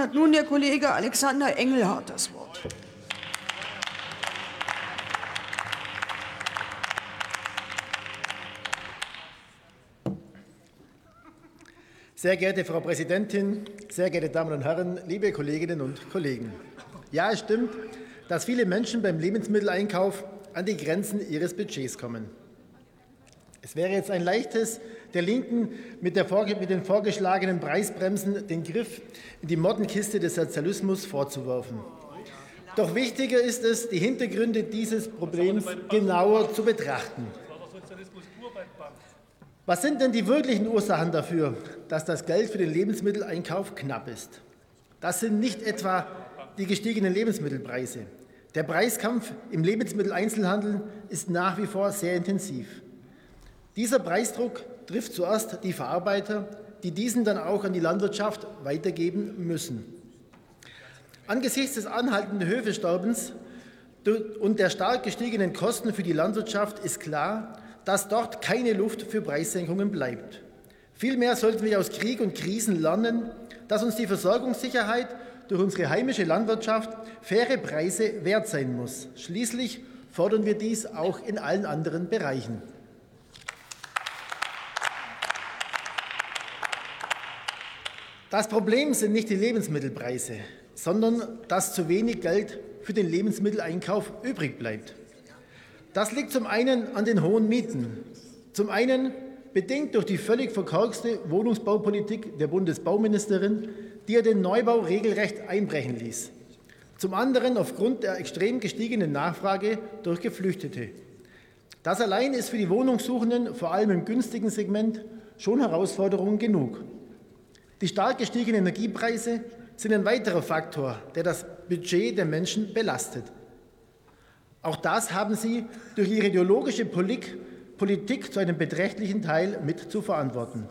hat nun der Kollege Alexander Engelhard das Wort. Sehr geehrte Frau Präsidentin, sehr geehrte Damen und Herren, liebe Kolleginnen und Kollegen! Ja, es stimmt, dass viele Menschen beim Lebensmitteleinkauf an die Grenzen ihres Budgets kommen. Es wäre jetzt ein leichtes, der Linken mit den vorgeschlagenen Preisbremsen den Griff in die Mottenkiste des Sozialismus vorzuwerfen. Doch wichtiger ist es, die Hintergründe dieses Problems genauer zu betrachten. Was sind denn die wirklichen Ursachen dafür, dass das Geld für den Lebensmitteleinkauf knapp ist? Das sind nicht etwa die gestiegenen Lebensmittelpreise. Der Preiskampf im Lebensmitteleinzelhandel ist nach wie vor sehr intensiv. Dieser Preisdruck trifft zuerst die Verarbeiter, die diesen dann auch an die Landwirtschaft weitergeben müssen. Angesichts des anhaltenden Höfestaubens und der stark gestiegenen Kosten für die Landwirtschaft ist klar, dass dort keine Luft für Preissenkungen bleibt. Vielmehr sollten wir aus Krieg und Krisen lernen, dass uns die Versorgungssicherheit durch unsere heimische Landwirtschaft faire Preise wert sein muss. Schließlich fordern wir dies auch in allen anderen Bereichen. Das Problem sind nicht die Lebensmittelpreise, sondern dass zu wenig Geld für den Lebensmitteleinkauf übrig bleibt. Das liegt zum einen an den hohen Mieten, zum einen bedingt durch die völlig verkorkste Wohnungsbaupolitik der Bundesbauministerin, die ja den Neubau regelrecht einbrechen ließ, zum anderen aufgrund der extrem gestiegenen Nachfrage durch Geflüchtete. Das allein ist für die Wohnungssuchenden, vor allem im günstigen Segment, schon Herausforderung genug. Die stark gestiegenen Energiepreise sind ein weiterer Faktor, der das Budget der Menschen belastet. Auch das haben Sie durch Ihre ideologische Politik zu einem beträchtlichen Teil mit zu verantworten.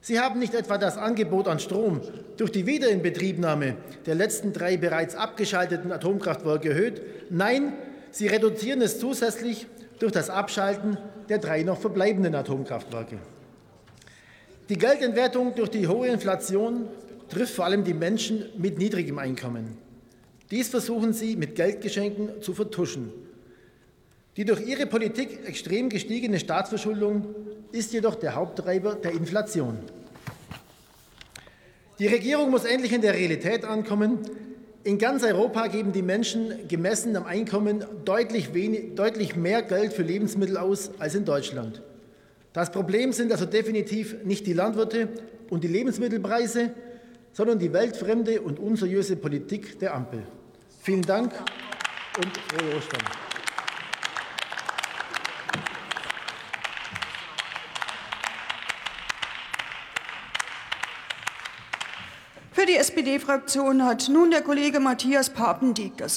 Sie haben nicht etwa das Angebot an Strom durch die Wiederinbetriebnahme der letzten 3 bereits abgeschalteten Atomkraftwerke erhöht. Nein, Sie reduzieren es zusätzlich durch das Abschalten der 3 noch verbleibenden Atomkraftwerke. Die Geldentwertung durch die hohe Inflation trifft vor allem die Menschen mit niedrigem Einkommen. Dies versuchen Sie mit Geldgeschenken zu vertuschen. Die durch Ihre Politik extrem gestiegene Staatsverschuldung ist jedoch der Haupttreiber der Inflation. Die Regierung muss endlich in der Realität ankommen. In ganz Europa geben die Menschen gemessen am Einkommen deutlich mehr Geld für Lebensmittel aus als in Deutschland. Das Problem sind also definitiv nicht die Landwirte und die Lebensmittelpreise, sondern die weltfremde und unseriöse Politik der Ampel. Vielen Dank und frohe Ostern. Für die SPD-Fraktion hat nun der Kollege Matthias Papendieck das Wort.